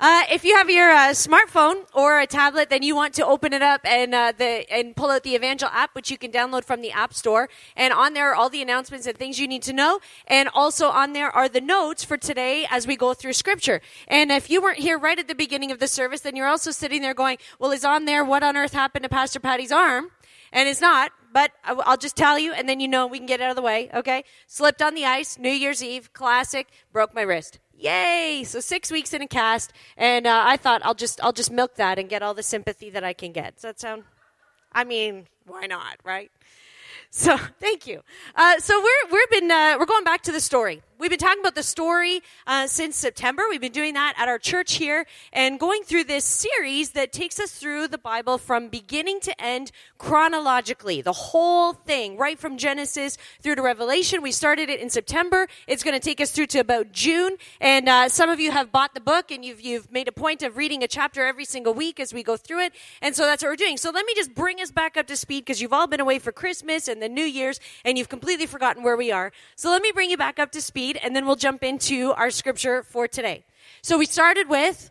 If you have your smartphone or a tablet, then you want to open it up and pull out the Evangel app, which you can download from the App Store. And on there are all the announcements and things you need to know. And also on there are the notes for today as we go through Scripture. And if you weren't here right at the beginning of the service, then you're also sitting there going, well, is on there what on earth happened to Pastor Patty's arm? And it's not, but I'll just tell you, and then you know we can get out of the way, okay? Slipped on the ice, New Year's Eve, classic, broke my wrist. Yay! So 6 weeks in a cast, and I thought I'll just milk that and get all the sympathy that I can get. Does that sound? I mean, why not, right? So thank you. So we're going back to the story. We've been talking about the story since September. We've been doing that at our church here and going through this series that takes us through the Bible from beginning to end chronologically, the whole thing, right from Genesis through to Revelation. We started it in September. It's going to take us through to about June. And some of you have bought the book and you've made a point of reading a chapter every single week as we go through it. And so that's what we're doing. So let me just bring us back up to speed because you've all been away for Christmas and the New Year's and you've completely forgotten where we are. So let me bring you back up to speed. And then we'll jump into our scripture for today. So we started with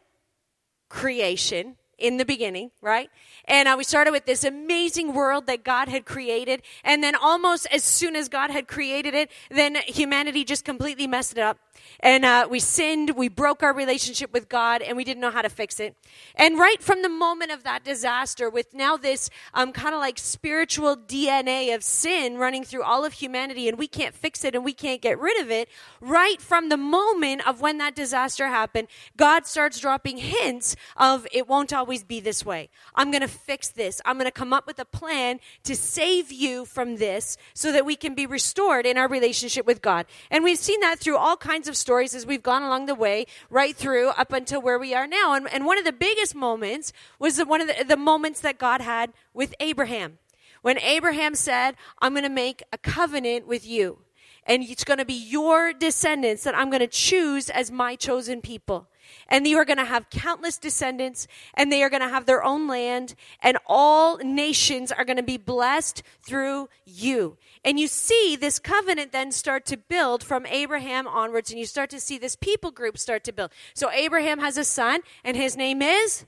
creation in the beginning, right? And we started with this amazing world that God had created. And then almost as soon as God had created it, then humanity just completely messed it up. And we sinned, we broke our relationship with God, and we didn't know how to fix it. And right from the moment of that disaster, with now this kind of like spiritual DNA of sin running through all of humanity, and we can't fix it and we can't get rid of it, right from the moment of when that disaster happened, God starts dropping hints of it won't always be this way. I'm going to fix this. I'm going to come up with a plan to save you from this so that we can be restored in our relationship with God. And we've seen that through all kinds of stories as we've gone along the way, right through up until where we are now. And one of the biggest moments was one of the moments that God had with Abraham. When Abraham said, I'm going to make a covenant with you, and it's going to be your descendants that I'm going to choose as my chosen people. And you are going to have countless descendants, and they are going to have their own land, and all nations are going to be blessed through you. And you see this covenant then start to build from Abraham onwards, and you start to see this people group start to build. So Abraham has a son, and his name is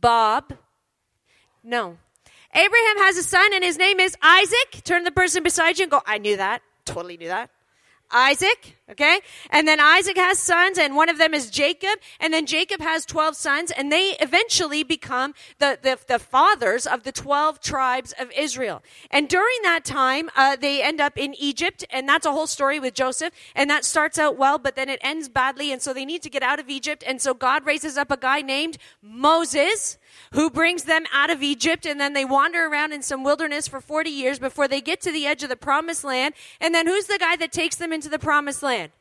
Bob. No. Abraham has a son, and his name is Isaac. Turn to the person beside you and go, I knew that. Totally knew that. Isaac, okay? And then Isaac has sons, and one of them is Jacob, and then Jacob has 12 sons, and they eventually become the fathers of the 12 tribes of Israel. And during that time, they end up in Egypt, and that's a whole story with Joseph, and that starts out well, but then it ends badly, and so they need to get out of Egypt, and so God raises up a guy named Moses, who brings them out of Egypt, and then they wander around in some wilderness for 40 years before they get to the edge of the promised land. And then who's the guy that takes them into the promised land?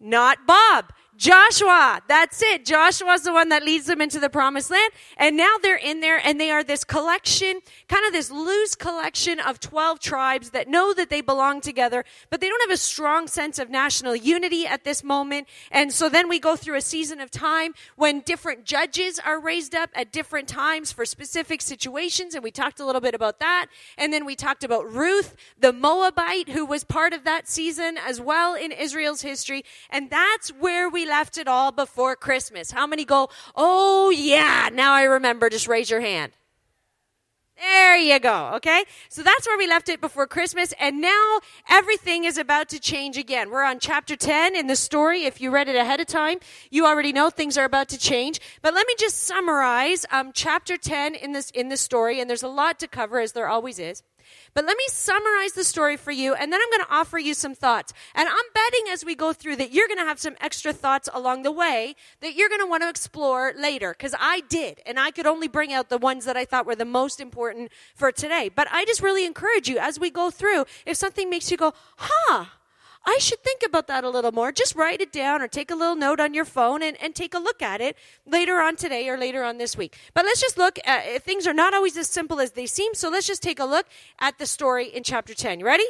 Not Bob. Joshua. That's it. Joshua's the one that leads them into the promised land. And now they're in there, and they are this collection, kind of this loose collection of 12 tribes that know that they belong together, but they don't have a strong sense of national unity at this moment. And so then we go through a season of time when different judges are raised up at different times for specific situations. And we talked a little bit about that. And then we talked about Ruth, the Moabite, who was part of that season as well in Israel's history. And that's where we left it all before Christmas. How many go, oh yeah, now I remember? Just raise your hand. There you go, okay? So that's where we left it before Christmas, and now everything is about to change again. We're on chapter 10 in the story. If you read it ahead of time, you already know things are about to change. But let me just summarize chapter 10 in the story, and there's a lot to cover, as there always is. But let me summarize the story for you, and then I'm going to offer you some thoughts. And I'm betting as we go through that you're going to have some extra thoughts along the way that you're going to want to explore later, because I did, and I could only bring out the ones that I thought were the most important for today. But I just really encourage you as we go through, if something makes you go, huh, I should think about that a little more, just write it down or take a little note on your phone and take a look at it later on today or later on this week. But let's just look at, things are not always as simple as they seem, so let's just take a look at the story in chapter 10. You ready?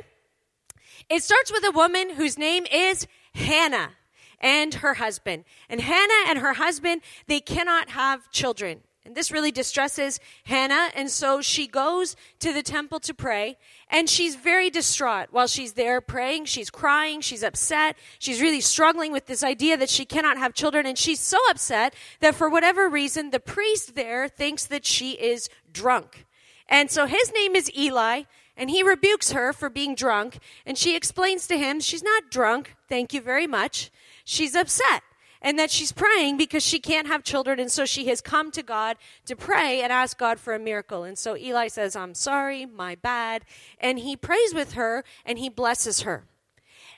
It starts with a woman whose name is Hannah and her husband. And Hannah and her husband, they cannot have children. And this really distresses Hannah, and so she goes to the temple to pray, and she's very distraught while she's there praying. She's crying, she's upset, she's really struggling with this idea that she cannot have children, and she's so upset that for whatever reason, the priest there thinks that she is drunk. And so his name is Eli, and he rebukes her for being drunk, and she explains to him she's not drunk, thank you very much, she's upset. And that she's praying because she can't have children, and so she has come to God to pray and ask God for a miracle. And so Eli says, I'm sorry, my bad. And he prays with her, and he blesses her.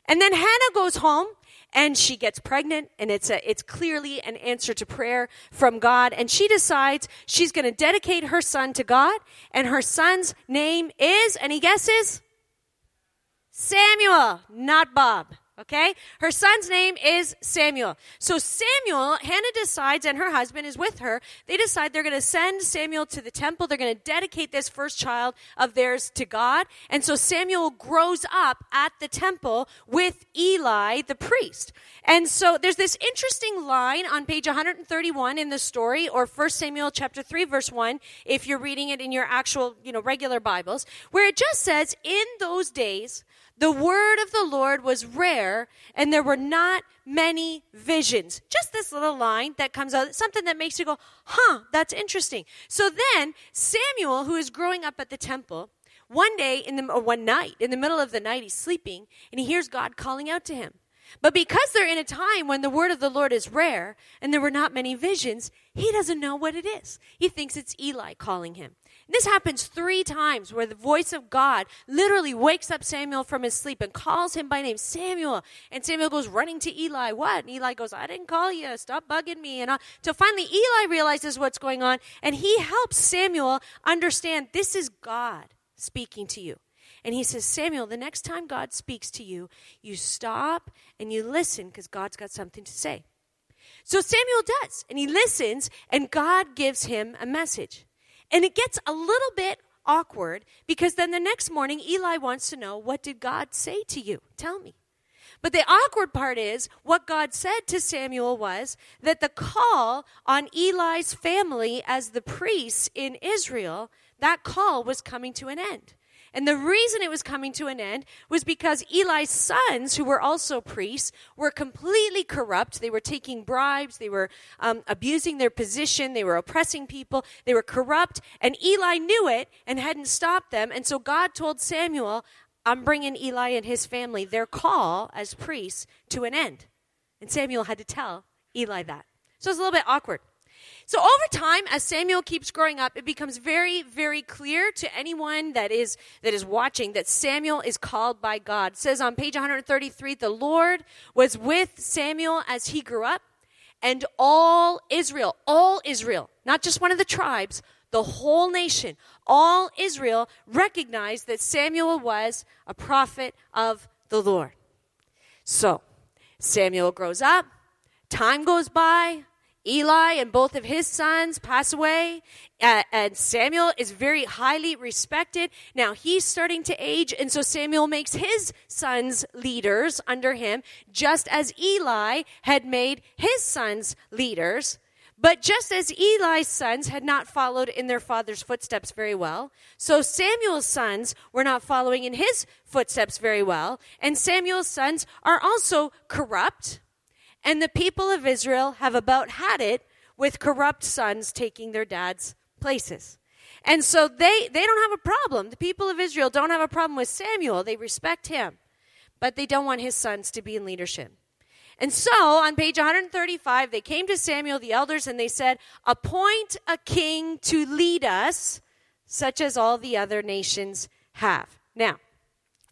And then Hannah goes home, and she gets pregnant, and it's clearly an answer to prayer from God. And she decides she's going to dedicate her son to God, and her son's name is, any guesses? Samuel, not Bob. Okay? Her son's name is Samuel. So Samuel, Hannah decides, and her husband is with her, they decide they're going to send Samuel to the temple. They're going to dedicate this first child of theirs to God. And so Samuel grows up at the temple with Eli, the priest. And so there's this interesting line on page 131 in the story, or 1 Samuel chapter 3, verse 1, if you're reading it in your actual, regular Bibles, where it just says, in those days, the word of the Lord was rare, and there were not many visions. Just this little line that comes out, something that makes you go, that's interesting. So then Samuel, who is growing up at the temple, one night, in the middle of the night, he's sleeping, and he hears God calling out to him. But because they're in a time when the word of the Lord is rare, and there were not many visions, he doesn't know what it is. He thinks it's Eli calling him. This happens 3 times where the voice of God literally wakes up Samuel from his sleep and calls him by name, Samuel. And Samuel goes running to Eli. What? And Eli goes, I didn't call you. Stop bugging me. And so finally Eli realizes what's going on, and he helps Samuel understand this is God speaking to you. And he says, Samuel, the next time God speaks to you, you stop and you listen because God's got something to say. So Samuel does, and he listens, and God gives him a message. And it gets a little bit awkward because then the next morning, Eli wants to know, what did God say to you? Tell me. But the awkward part is what God said to Samuel was that the call on Eli's family as the priests in Israel, that call was coming to an end. And the reason it was coming to an end was because Eli's sons, who were also priests, were completely corrupt. They were taking bribes. They were abusing their position. They were oppressing people. They were corrupt. And Eli knew it and hadn't stopped them. And so God told Samuel, I'm bringing Eli and his family, their call as priests, to an end. And Samuel had to tell Eli that. So it was a little bit awkward. So over time, as Samuel keeps growing up, it becomes very, very clear to anyone that is watching that Samuel is called by God. It says on page 133, the Lord was with Samuel as he grew up, and all Israel, not just one of the tribes, the whole nation, all Israel recognized that Samuel was a prophet of the Lord. So Samuel grows up, time goes by, Eli and both of his sons pass away, and Samuel is very highly respected. Now he's starting to age, and so Samuel makes his sons leaders under him, just as Eli had made his sons leaders. But just as Eli's sons had not followed in their father's footsteps very well, so Samuel's sons were not following in his footsteps very well, and Samuel's sons are also corrupt. And the people of Israel have about had it with corrupt sons taking their dad's places. And so they don't have a problem. The people of Israel don't have a problem with Samuel. They respect him. But they don't want his sons to be in leadership. And so on page 135, they came to Samuel, the elders, and they said, appoint a king to lead us, such as all the other nations have. Now,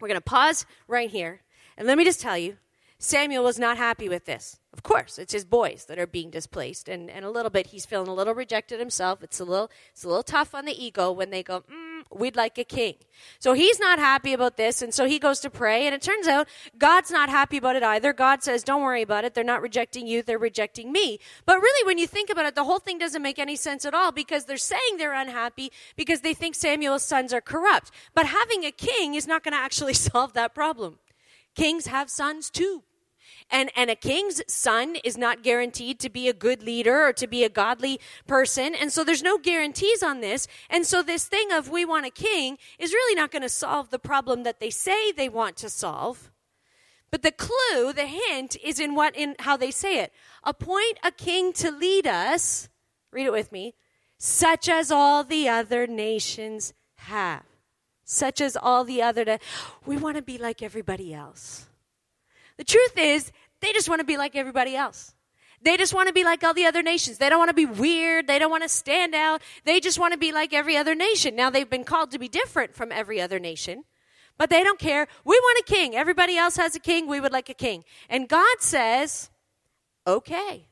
we're going to pause right here. And let me just tell you, Samuel was not happy with this. Of course, it's his boys that are being displaced. And a little bit, he's feeling a little rejected himself. It's a little tough on the ego when they go, we'd like a king. So he's not happy about this, and so he goes to pray. And it turns out God's not happy about it either. God says, don't worry about it. They're not rejecting you. They're rejecting me. But really, when you think about it, the whole thing doesn't make any sense at all because they're saying they're unhappy because they think Samuel's sons are corrupt. But having a king is not going to actually solve that problem. Kings have sons too. And a king's son is not guaranteed to be a good leader or to be a godly person. And so there's no guarantees on this. And so this thing of we want a king is really not going to solve the problem that they say they want to solve. But the clue, the hint, is in how they say it. Appoint a king to lead us, read it with me, such as all the other nations have. Such as all the other, we want to be like everybody else. The truth is, they just want to be like everybody else. They just want to be like all the other nations. They don't want to be weird. They don't want to stand out. They just want to be like every other nation. Now, they've been called to be different from every other nation, but they don't care. We want a king. Everybody else has a king. We would like a king. And God says, okay.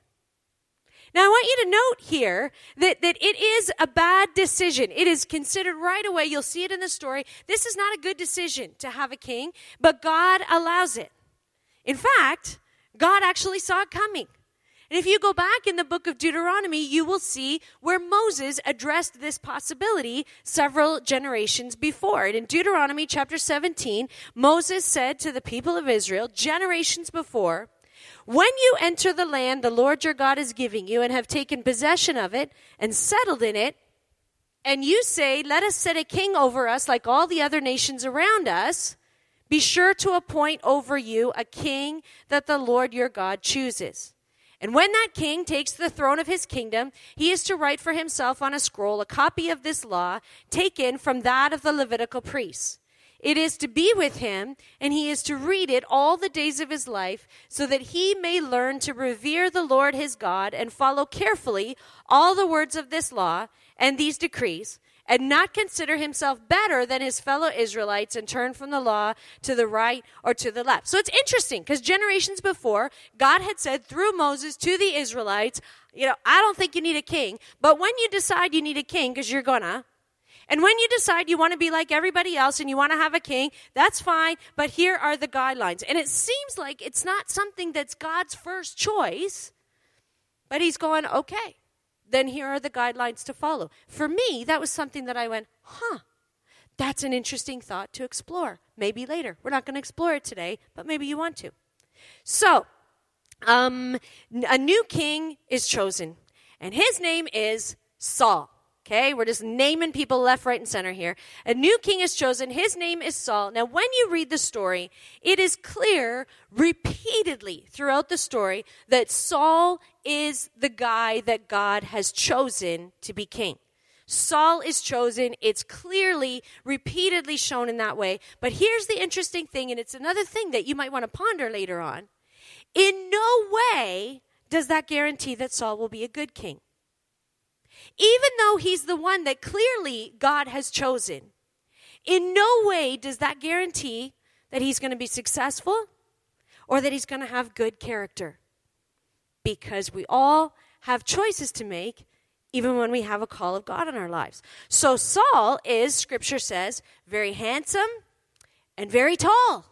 Now, I want you to note here that it is a bad decision. It is considered right away. You'll see it in the story. This is not a good decision to have a king, but God allows it. In fact, God actually saw it coming. And if you go back in the book of Deuteronomy, you will see where Moses addressed this possibility several generations before. And in Deuteronomy chapter 17, Moses said to the people of Israel, generations before, when you enter the land the Lord your God is giving you and have taken possession of it and settled in it, and you say, let us set a king over us like all the other nations around us, be sure to appoint over you a king that the Lord your God chooses. And when that king takes the throne of his kingdom, he is to write for himself on a scroll a copy of this law taken from that of the Levitical priests. It is to be with him, and he is to read it all the days of his life, so that he may learn to revere the Lord his God and follow carefully all the words of this law and these decrees, and not consider himself better than his fellow Israelites and turn from the law to the right or to the left. So it's interesting because generations before, God had said through Moses to the Israelites, I don't think you need a king, but when you decide you need a king, because you're gonna, and when you decide you want to be like everybody else and you want to have a king, that's fine, but here are the guidelines. And it seems like it's not something that's God's first choice, but he's going, okay. Then here are the guidelines to follow. For me, that was something that I went, that's an interesting thought to explore. Maybe later. We're not going to explore it today, but maybe you want to. So, a new king is chosen, and his name is Saul. Okay, we're just naming people left, right, and center here. A new king is chosen. His name is Saul. Now, when you read the story, it is clear repeatedly throughout the story that Saul is the guy that God has chosen to be king. Saul is chosen. It's clearly, repeatedly shown in that way. But here's the interesting thing, and it's another thing that you might want to ponder later on. In no way does that guarantee that Saul will be a good king. Even though he's the one that clearly God has chosen, in no way does that guarantee that he's going to be successful or that he's going to have good character. Because we all have choices to make even when we have a call of God in our lives. So Saul is, Scripture says, very handsome and very tall.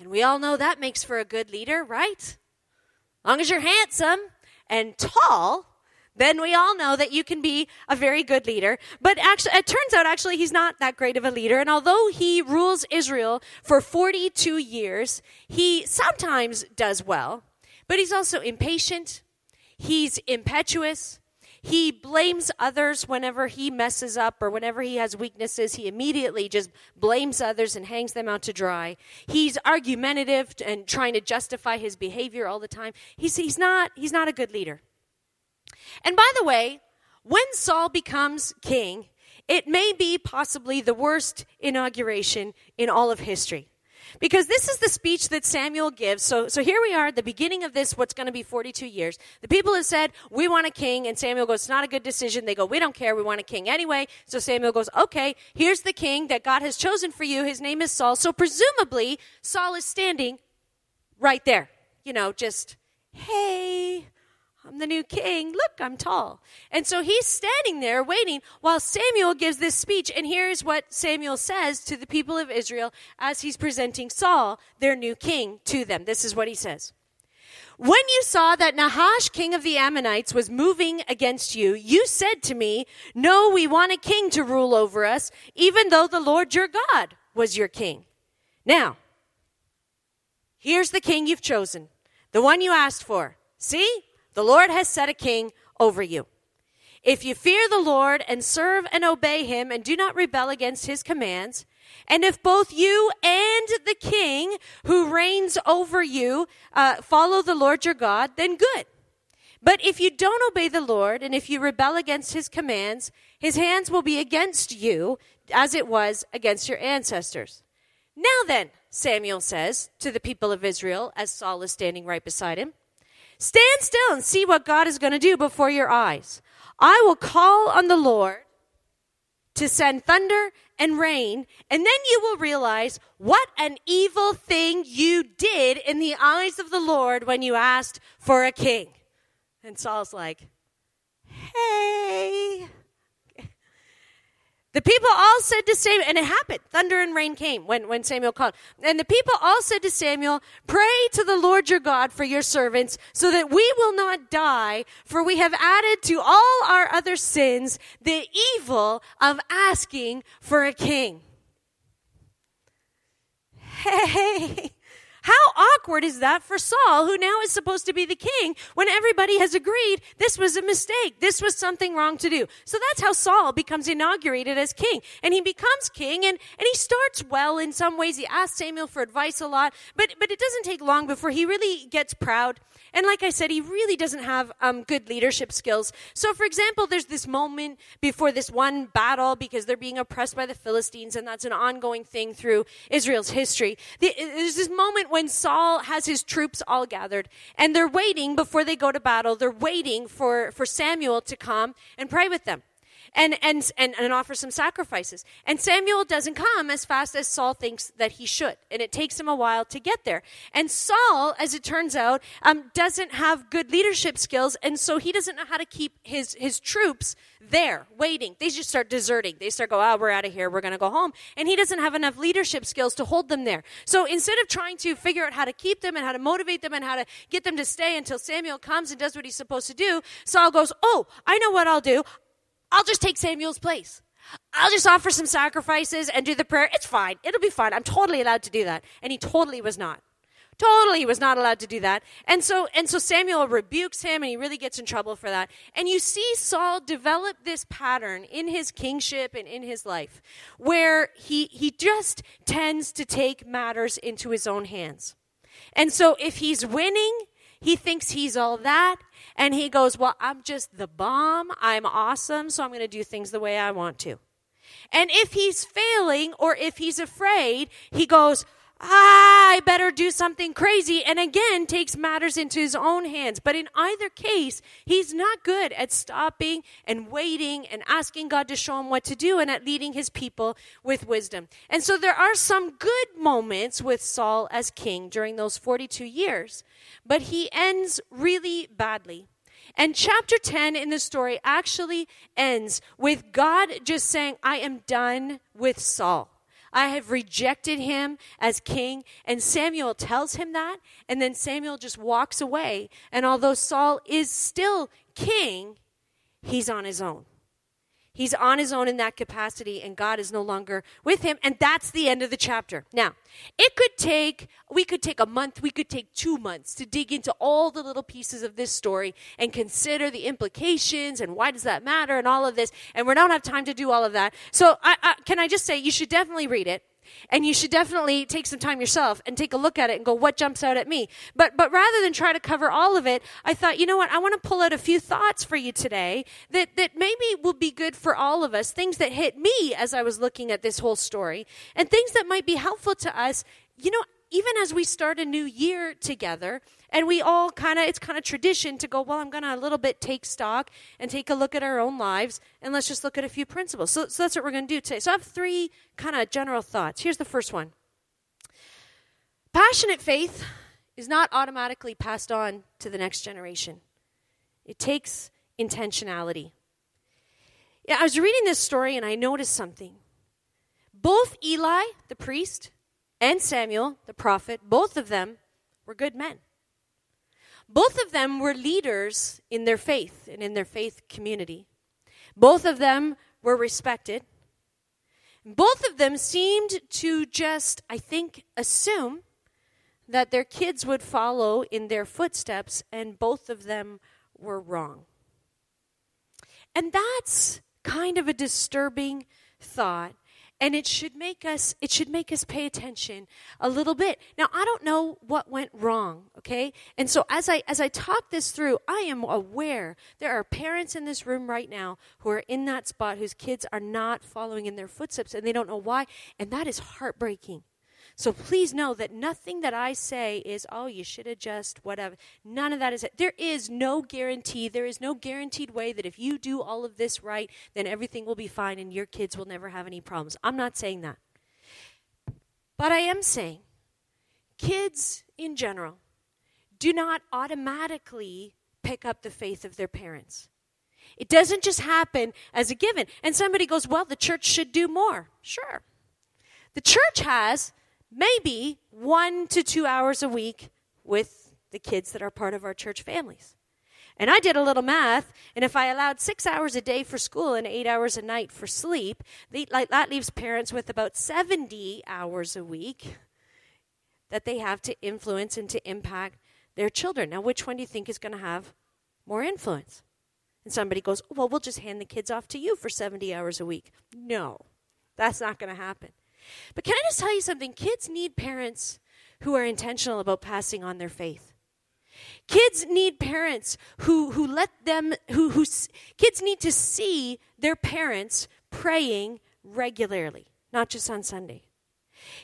And we all know that makes for a good leader, right? As long as you're handsome and tall, then we all know that you can be a very good leader. But actually, it turns out, he's not that great of a leader. And although he rules Israel for 42 years, he sometimes does well. But he's also impatient. He's impetuous. He blames others whenever he messes up or whenever he has weaknesses. He immediately just blames others and hangs them out to dry. He's argumentative and trying to justify his behavior all the time. He's not a good leader. And by the way, when Saul becomes king, it may be possibly the worst inauguration in all of history. Because this is the speech that Samuel gives. So here we are at the beginning of this, what's going to be 42 years. The people have said, we want a king. And Samuel goes, it's not a good decision. They go, we don't care. We want a king anyway. So Samuel goes, okay, here's the king that God has chosen for you. His name is Saul. So presumably, Saul is standing right there. Hey, I'm the new king. Look, I'm tall. And so he's standing there waiting while Samuel gives this speech. And here's what Samuel says to the people of Israel as he's presenting Saul, their new king, to them. This is what he says. When you saw that Nahash, king of the Ammonites, was moving against you, you said to me, no, we want a king to rule over us, even though the Lord your God was your king. Now, here's the king you've chosen. the one you asked for. See, the Lord has set a king over you. If you fear the Lord and serve and obey him and do not rebel against his commands, and if both you and the king who reigns over you follow the Lord your God, then good. But if you don't obey the Lord and if you rebel against his commands, his hands will be against you as it was against your ancestors. Now then, Samuel says to the people of Israel as Saul is standing right beside him, stand still and see what God is going to do before your eyes. I will call on the Lord to send thunder and rain, and then you will realize what an evil thing you did in the eyes of the Lord when you asked for a king. And Saul's like, hey. The people all said to Samuel, and it happened. Thunder and rain came when Samuel called. And the people all said to Samuel, pray to the Lord your God for your servants so that we will not die, for we have added to all our other sins the evil of asking for a king. Hey. How awkward is that for Saul, who now is supposed to be the king, when everybody has agreed this was a mistake, this was something wrong to do? So that's how Saul becomes inaugurated as king. And he becomes king, and he starts well in some ways. He asks Samuel for advice a lot, but it doesn't take long before he really gets proud. And like I said, he really doesn't have good leadership skills. So, for example, there's this moment before this one battle, because they're being oppressed by the Philistines, and that's an ongoing thing through Israel's history. There's this moment when Saul has his troops all gathered, and they're waiting before they go to battle. They're waiting for Samuel to come and pray with them and offer some sacrifices. And Samuel doesn't come as fast as Saul thinks that he should, and it takes him a while to get there. And Saul, as it turns out, doesn't have good leadership skills, and so he doesn't know how to keep his troops there waiting. They just start deserting. They start going, we're out of here. We're going to go home. And he doesn't have enough leadership skills to hold them there. So instead of trying to figure out how to keep them and how to motivate them and how to get them to stay until Samuel comes and does what he's supposed to do, Saul goes, I know what I'll do. I'll just take Samuel's place. I'll just offer some sacrifices and do the prayer. It's fine. It'll be fine. I'm totally allowed to do that. And he totally was not. Totally was not allowed to do that. And so Samuel rebukes him, and he really gets in trouble for that. And you see Saul develop this pattern in his kingship and in his life where he just tends to take matters into his own hands. And so if he's winning, he thinks he's all that, and he goes, I'm just the bomb, I'm awesome, so I'm going to do things the way I want to. And if he's failing or if he's afraid, he goes, I better do something crazy, and again takes matters into his own hands. But in either case, he's not good at stopping and waiting and asking God to show him what to do and at leading his people with wisdom. And so there are some good moments with Saul as king during those 42 years, but he ends really badly. And chapter 10 in the story actually ends with God just saying, I am done with Saul. I have rejected him as king. And Samuel tells him that. And then Samuel just walks away. And although Saul is still king, he's on his own. He's on his own in that capacity, and God is no longer with him. And that's the end of the chapter. Now, we could take a month, we could take 2 months to dig into all the little pieces of this story and consider the implications and why does that matter and all of this. And we don't have time to do all of that. So can I just say you should definitely read it. And you should definitely take some time yourself and take a look at it and go, what jumps out at me? But rather than try to cover all of it, I thought, you know what? I want to pull out a few thoughts for you today that maybe will be good for all of us, things that hit me as I was looking at this whole story, and things that might be helpful to us, you know, even as we start a new year together. And we all it's kind of tradition to go, I'm going to a little bit take stock and take a look at our own lives, and let's just look at a few principles. So that's what we're going to do today. So I have 3 kind of general thoughts. Here's the first one. Passionate faith is not automatically passed on to the next generation. It takes intentionality. I was reading this story, and I noticed something. Both Eli, the priest, and Samuel, the prophet, both of them were good men. Both of them were leaders in their faith and in their faith community. Both of them were respected. Both of them seemed to just, I think, assume that their kids would follow in their footsteps, and both of them were wrong. And that's kind of a disturbing thought, and it should make us pay attention a little bit. Now, I don't know what went wrong, okay? And so as I talk this through, I am aware there are parents in this room right now who are in that spot whose kids are not following in their footsteps, and they don't know why, and that is heartbreaking. So please know that nothing that I say is, oh, you should adjust, whatever. None of that is it. There is no guarantee. There is no guaranteed way that if you do all of this right, then everything will be fine and your kids will never have any problems. I'm not saying that. But I am saying kids in general do not automatically pick up the faith of their parents. It doesn't just happen as a given. And somebody goes, well, the church should do more. Sure. The church has maybe 1 to 2 hours a week with the kids that are part of our church families. And I did a little math, and if I allowed 6 hours a day for school and 8 hours a night for sleep, that leaves parents with about 70 hours a week that they have to influence and to impact their children. Now, which one do you think is going to have more influence? And somebody goes, well, we'll just hand the kids off to you for 70 hours a week. No, that's not going to happen. But can I just tell you something? Kids need parents who are intentional about passing on their faith. Kids need parents who kids need to see their parents praying regularly, not just on Sunday.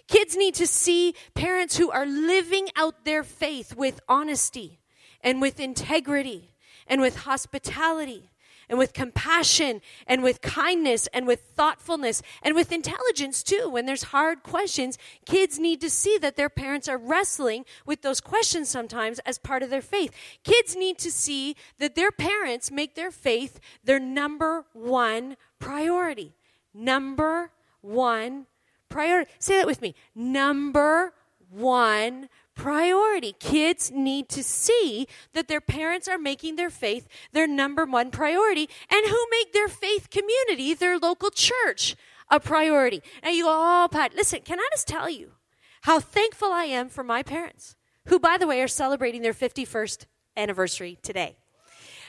Kids need to see parents who are living out their faith with honesty and with integrity and with hospitality and with compassion, and with kindness, and with thoughtfulness, and with intelligence, too. When there's hard questions, kids need to see that their parents are wrestling with those questions sometimes as part of their faith. Kids need to see that their parents make their faith their number one priority. Number one priority. Say that with me. Number one priority. Kids need to see that their parents are making their faith their number one priority, and who make their faith community, their local church, a priority. And you go, oh, Pat, listen, can I just tell you how thankful I am for my parents, who, by the way, are celebrating their 51st anniversary today.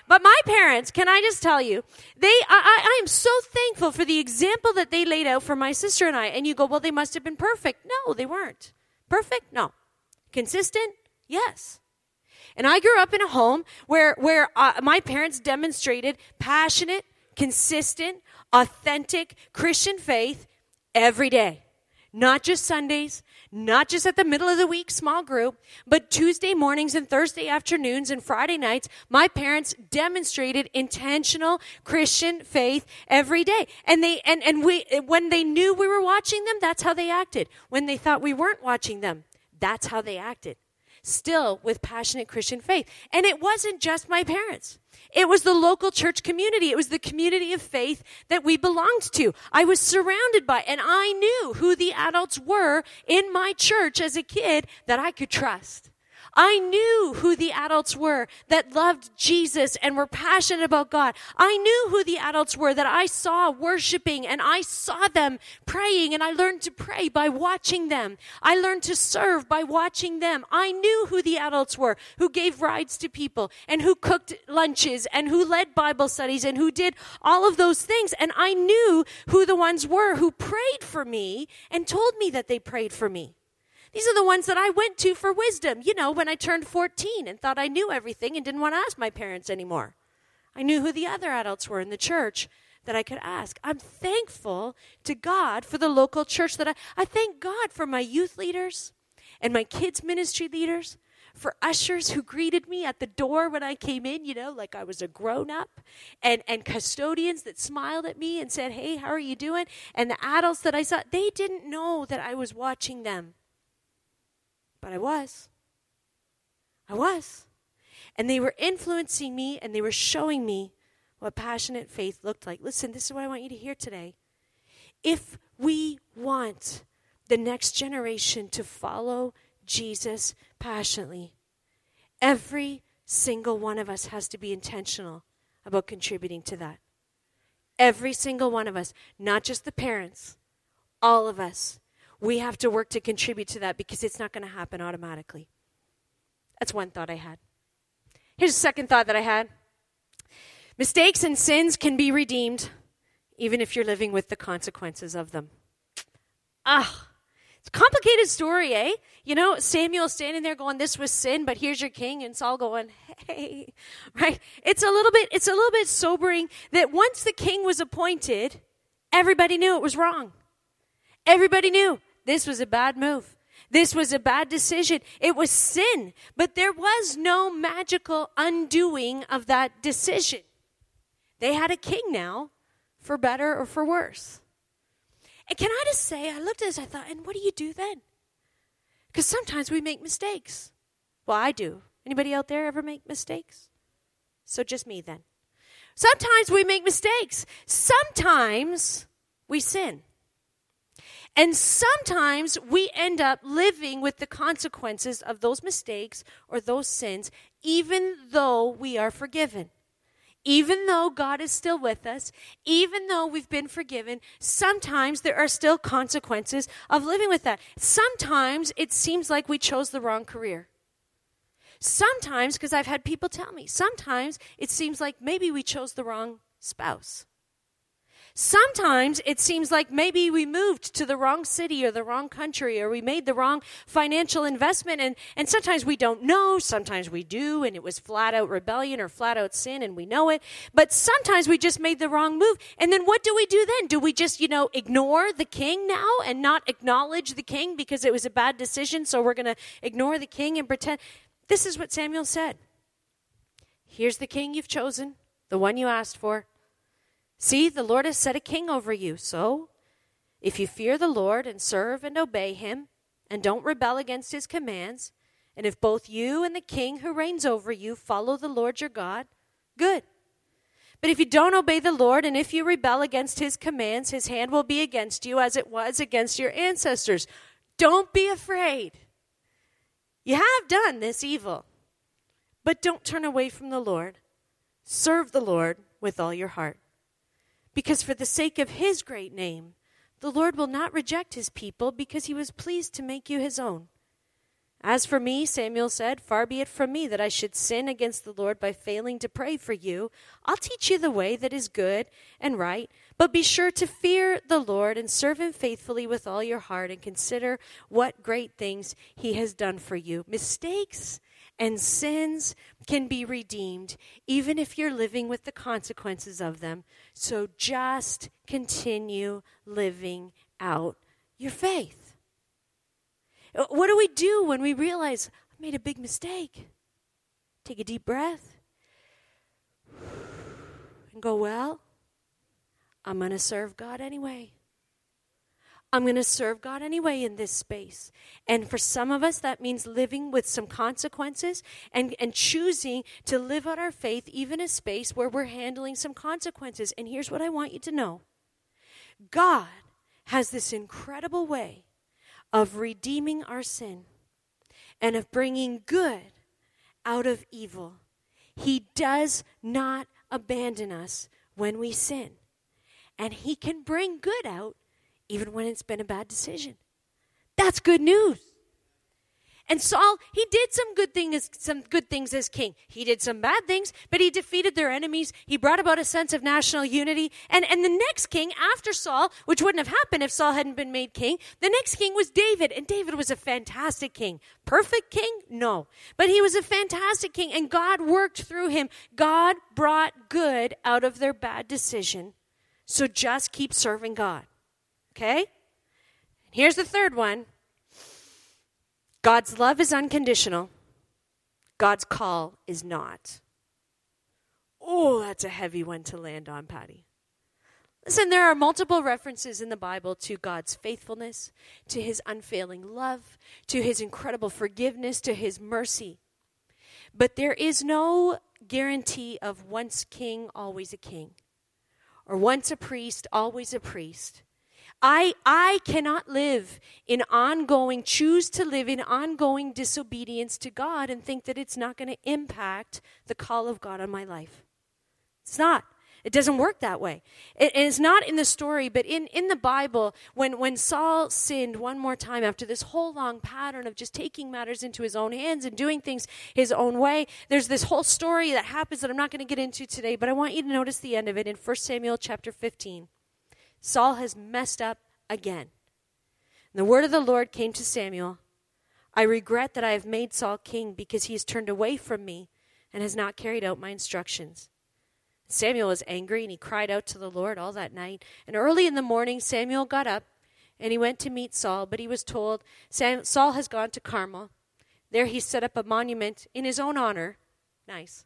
But my parents, can I just tell you, I am so thankful for the example that they laid out for my sister and I. And you go, well, they must have been perfect. No, they weren't. Perfect? No. Consistent? Yes. And I grew up in a home where my parents demonstrated passionate, consistent, authentic Christian faith every day. Not just Sundays, not just at the middle of the week small group, but Tuesday mornings and Thursday afternoons and Friday nights, my parents demonstrated intentional Christian faith every day. And we when they knew we were watching them, that's how they acted. When they thought we weren't watching them, that's how they acted, still with passionate Christian faith. And it wasn't just my parents. It was the local church community. It was the community of faith that we belonged to. I was surrounded by, and I knew who the adults were in my church as a kid that I could trust. I knew who the adults were that loved Jesus and were passionate about God. I knew who the adults were that I saw worshiping, and I saw them praying, and I learned to pray by watching them. I learned to serve by watching them. I knew who the adults were who gave rides to people and who cooked lunches and who led Bible studies and who did all of those things. And I knew who the ones were who prayed for me and told me that they prayed for me. These are the ones that I went to for wisdom, you know, when I turned 14 and thought I knew everything and didn't want to ask my parents anymore. I knew who the other adults were in the church that I could ask. I'm thankful to God for the local church that I thank God for my youth leaders and my kids' ministry leaders, for ushers who greeted me at the door when I came in, you know, like I was a grown-up, and custodians that smiled at me and said, hey, how are you doing? And the adults that I saw, they didn't know that I was watching them. But I was. And they were influencing me, and they were showing me what passionate faith looked like. Listen, this is what I want you to hear today. If we want the next generation to follow Jesus passionately, every single one of us has to be intentional about contributing to that. Every single one of us, not just the parents, all of us. we have to work to contribute to that because it's not going to happen automatically. That's one thought I had. Here's a second thought that I had. Mistakes and sins can be redeemed even if you're living with the consequences of them. Ah, it's a complicated story, eh? You know, Samuel standing there going, this was sin, but here's your king, and Saul going, hey, right? It's a little bit sobering that once the king was appointed, everybody knew it was wrong. Everybody knew this was a bad move. This was a bad decision. It was sin, but there was no magical undoing of that decision. They had a king now, for better or for worse. And can I just say, I looked at this, I thought, and what do you do then? Because sometimes we make mistakes. Well, I do. Anybody out there ever make mistakes? So just me then. Sometimes we make mistakes. Sometimes we sin. And sometimes we end up living with the consequences of those mistakes or those sins, even though we are forgiven. Even though God is still with us, even though we've been forgiven, sometimes there are still consequences of living with that. Sometimes it seems like we chose the wrong career. Sometimes, because I've had people tell me, sometimes it seems like maybe we chose the wrong spouse. Sometimes it seems like maybe we moved to the wrong city or the wrong country, or we made the wrong financial investment, and sometimes we don't know, sometimes we do, and it was flat out rebellion or flat out sin and we know it, but sometimes we just made the wrong move. And then what do we do then? Do we just, ignore the king now and not acknowledge the king because it was a bad decision, so we're going to ignore the king and pretend? This is what Samuel said. Here's the king you've chosen, the one you asked for. See, the Lord has set a king over you. So, if you fear the Lord and serve and obey him and don't rebel against his commands, and if both you and the king who reigns over you follow the Lord your God, good. But if you don't obey the Lord and if you rebel against his commands, his hand will be against you as it was against your ancestors. Don't be afraid. You have done this evil, but don't turn away from the Lord. Serve the Lord with all your heart. Because for the sake of his great name, the Lord will not reject his people because he was pleased to make you his own. As for me, Samuel said, far be it from me that I should sin against the Lord by failing to pray for you. I'll teach you the way that is good and right, but be sure to fear the Lord and serve him faithfully with all your heart and consider what great things he has done for you. Mistakes and sins can be redeemed, even if you're living with the consequences of them. So just continue living out your faith. What do we do when we realize, I made a big mistake? Take a deep breath and go, well, I'm going to serve God anyway. I'm going to serve God anyway in this space. And for some of us, that means living with some consequences and choosing to live out our faith, even in a space where we're handling some consequences. And here's what I want you to know. God has this incredible way of redeeming our sin and of bringing good out of evil. He does not abandon us when we sin. And he can bring good out even when it's been a bad decision. That's good news. And Saul, he did some good things as king. He did some bad things, but he defeated their enemies. He brought about a sense of national unity. And the next king after Saul, which wouldn't have happened if Saul hadn't been made king, the next king was David. And David was a fantastic king. Perfect king? No. But he was a fantastic king, and God worked through him. God brought good out of their bad decision. So just keep serving God. Okay? Here's the third one. God's love is unconditional. God's call is not. Oh, that's a heavy one to land on, Patty. Listen, there are multiple references in the Bible to God's faithfulness, to his unfailing love, to his incredible forgiveness, to his mercy. But there is no guarantee of once king, always a king, or once a priest, always a priest. I cannot live in ongoing, choose to live in ongoing disobedience to God and think that it's not going to impact the call of God on my life. It's not. It doesn't work that way. And it's not in the story, but in the Bible, when Saul sinned one more time after this whole long pattern of just taking matters into his own hands and doing things his own way, there's this whole story that happens that I'm not going to get into today, but I want you to notice the end of it in 1 Samuel chapter 15. Saul has messed up again. And the word of the Lord came to Samuel, I regret that I have made Saul king because he has turned away from me and has not carried out my instructions. Samuel was angry, and he cried out to the Lord all that night. And early in the morning, Samuel got up, and he went to meet Saul. But he was told, Saul has gone to Carmel. There he set up a monument in his own honor. Nice.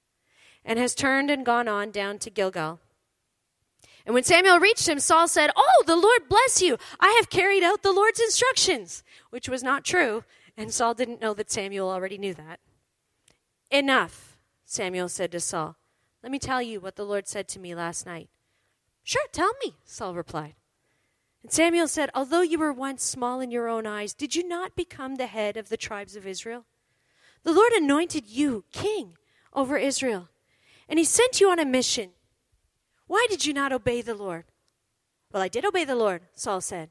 And has turned and gone on down to Gilgal. And when Samuel reached him, Saul said, Oh, the Lord bless you. I have carried out the Lord's instructions, which was not true. And Saul didn't know that Samuel already knew that. Enough, Samuel said to Saul. Let me tell you what the Lord said to me last night. Sure, tell me, Saul replied. And Samuel said, Although you were once small in your own eyes, did you not become the head of the tribes of Israel? The Lord anointed you king over Israel, and he sent you on a mission. Why did you not obey the Lord? Well, I did obey the Lord, Saul said.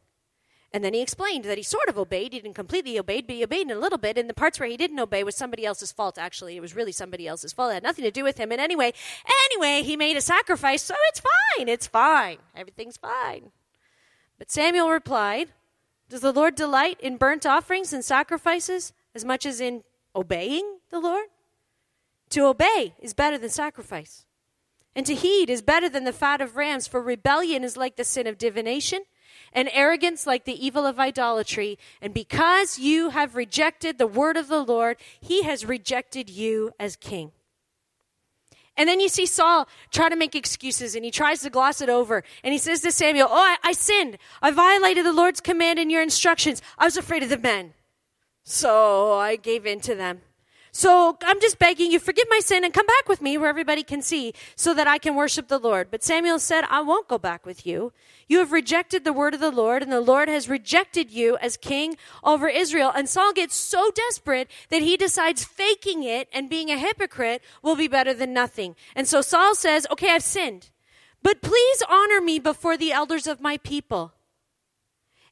And then he explained that he sort of obeyed. He didn't completely obey, but he obeyed in a little bit. And the parts where he didn't obey was somebody else's fault, actually. It was really somebody else's fault. It had nothing to do with him. And anyway, he made a sacrifice, so it's fine. It's fine. Everything's fine. But Samuel replied, Does the Lord delight in burnt offerings and sacrifices as much as in obeying the Lord? To obey is better than sacrifice. And to heed is better than the fat of rams, for rebellion is like the sin of divination. And arrogance like the evil of idolatry. And because you have rejected the word of the Lord, he has rejected you as king. And then you see Saul try to make excuses, and he tries to gloss it over. And he says to Samuel, I sinned. I violated the Lord's command and your instructions. I was afraid of the men, so I gave in to them. So I'm just begging you, forgive my sin and come back with me where everybody can see so that I can worship the Lord. But Samuel said, I won't go back with you. You have rejected the word of the Lord, and the Lord has rejected you as king over Israel. And Saul gets so desperate that he decides faking it and being a hypocrite will be better than nothing. And so Saul says, okay, I've sinned, but please honor me before the elders of my people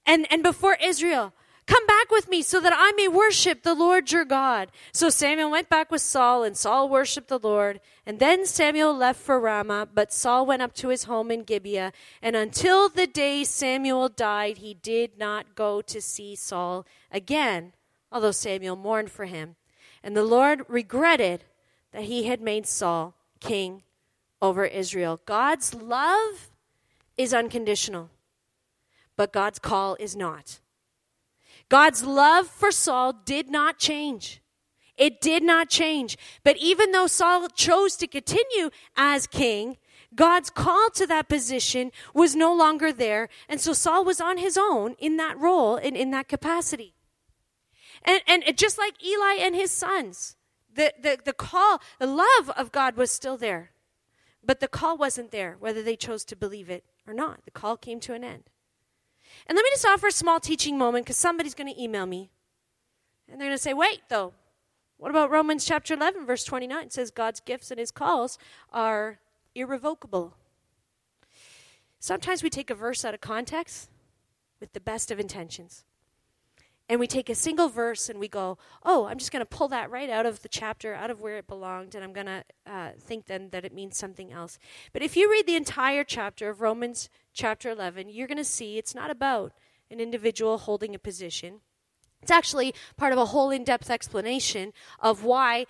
and before Israel. Come back with me so that I may worship the Lord your God. So Samuel went back with Saul, and Saul worshiped the Lord. And then Samuel left for Ramah, but Saul went up to his home in Gibeah. And until the day Samuel died, he did not go to see Saul again, although Samuel mourned for him. And the Lord regretted that he had made Saul king over Israel. God's love is unconditional, but God's call is not. God's love for Saul did not change. It did not change. But even though Saul chose to continue as king, God's call to that position was no longer there. And so Saul was on his own in that role and in that capacity. And just like Eli and his sons, the call, the love of God was still there. But the call wasn't there, whether they chose to believe it or not. The call came to an end. And let me just offer a small teaching moment because somebody's going to email me. And they're going to say, wait, though, what about Romans chapter 11, verse 29? It says God's gifts and his calls are irrevocable. Sometimes we take a verse out of context with the best of intentions. And we take a single verse and we go, oh, I'm just going to pull that right out of the chapter, out of where it belonged, and I'm going to think then that it means something else. But if you read the entire chapter of Romans chapter 11, you're going to see it's not about an individual holding a position. It's actually part of a whole in-depth explanation of why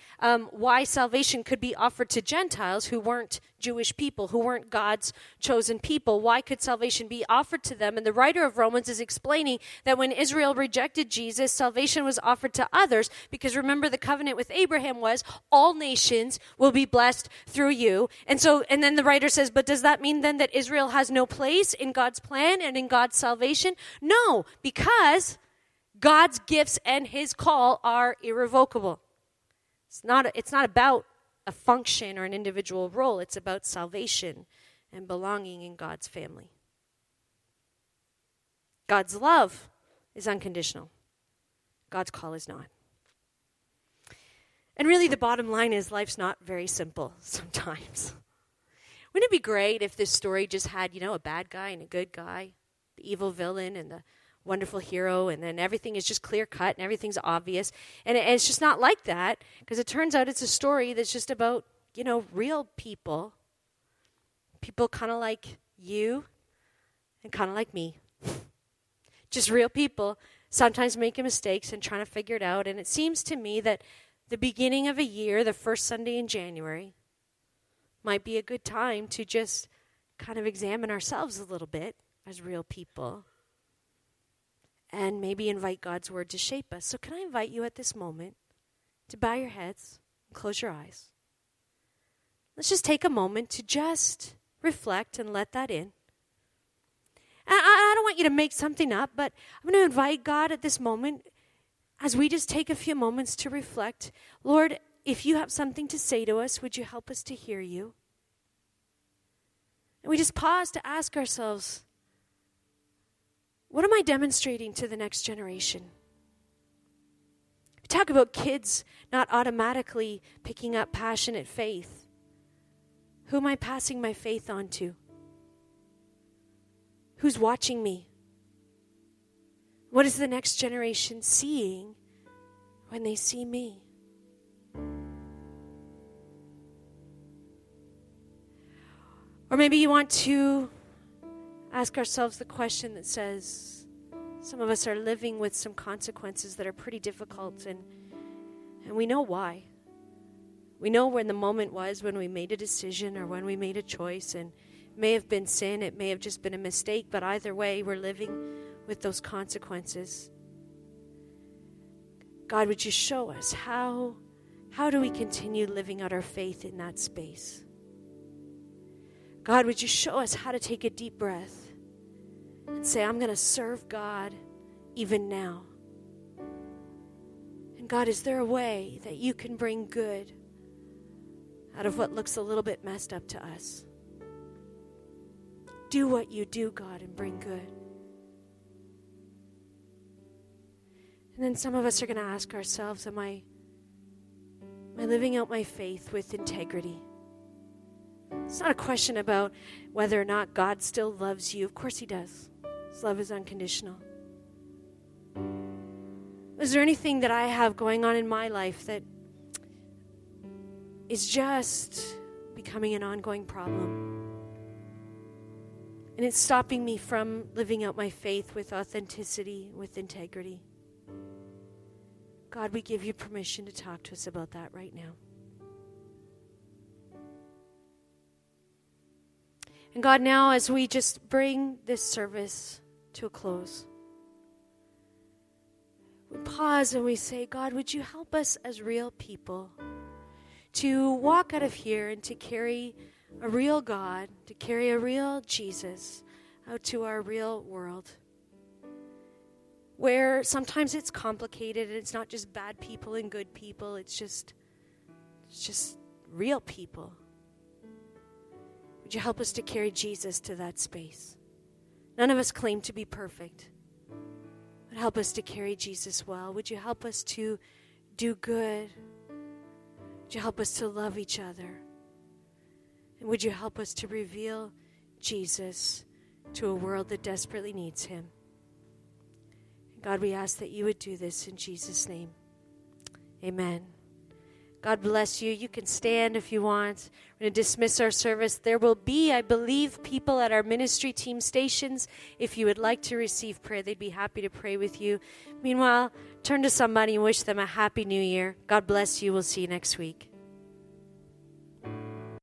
salvation could be offered to Gentiles who weren't Jewish people, who weren't God's chosen people. Why could salvation be offered to them? And the writer of Romans is explaining that when Israel rejected Jesus, salvation was offered to others because remember the covenant with Abraham was all nations will be blessed through you. And then the writer says, but does that mean then that Israel has no place in God's plan and in God's salvation? No, because God's gifts and his call are irrevocable. It's not about a function or an individual role. It's about salvation and belonging in God's family. God's love is unconditional. God's call is not. And really the bottom line is life's not very simple sometimes. Wouldn't it be great if this story just had, you know, a bad guy and a good guy, the evil villain and the wonderful hero, and then everything is just clear cut and everything's obvious. And it's just not like that, because it turns out it's a story that's just about, you know, real people. People kind of like you and kind of like me. Just real people sometimes making mistakes and trying to figure it out. And it seems to me that the beginning of a year, the first Sunday in January, might be a good time to just kind of examine ourselves a little bit as real people. And maybe invite God's word to shape us. So can I invite you at this moment to bow your heads and close your eyes? Let's just take a moment to just reflect and let that in. And I don't want you to make something up, but I'm going to invite God at this moment as we just take a few moments to reflect. Lord, if you have something to say to us, would you help us to hear you? And we just pause to ask ourselves, what am I demonstrating to the next generation? We talk about kids not automatically picking up passionate faith. Who am I passing my faith on to? Who's watching me? What is the next generation seeing when they see me? Or maybe you want to ask ourselves the question that says, some of us are living with some consequences that are pretty difficult, and we know why. We know when the moment was when we made a decision or when we made a choice, and it may have been sin, it may have just been a mistake, but either way, we're living with those consequences. God, would you show us how do we continue living out our faith in that space? God, would you show us how to take a deep breath and say, I'm going to serve God even now. And God, is there a way that you can bring good out of what looks a little bit messed up to us? Do what you do, God, and bring good. And then some of us are going to ask ourselves, am I living out my faith with integrity? It's not a question about whether or not God still loves you. Of course he does. His love is unconditional. Is there anything that I have going on in my life that is just becoming an ongoing problem? And it's stopping me from living out my faith with authenticity, with integrity. God, we give you permission to talk to us about that right now. And God, now as we just bring this service to a close, we pause and we say, God, would you help us as real people to walk out of here and to carry a real God, to carry a real Jesus out to our real world, where sometimes it's complicated and it's not just bad people and good people, it's just real people. Would you help us to carry Jesus to that space? None of us claim to be perfect, but help us to carry Jesus well. Would you help us to do good? Would you help us to love each other? And would you help us to reveal Jesus to a world that desperately needs him? God, we ask that you would do this in Jesus' name. Amen. God bless you. You can stand if you want. We're going to dismiss our service. There will be, I believe, people at our ministry team stations. If you would like to receive prayer, they'd be happy to pray with you. Meanwhile, turn to somebody and wish them a happy new year. God bless you. We'll see you next week.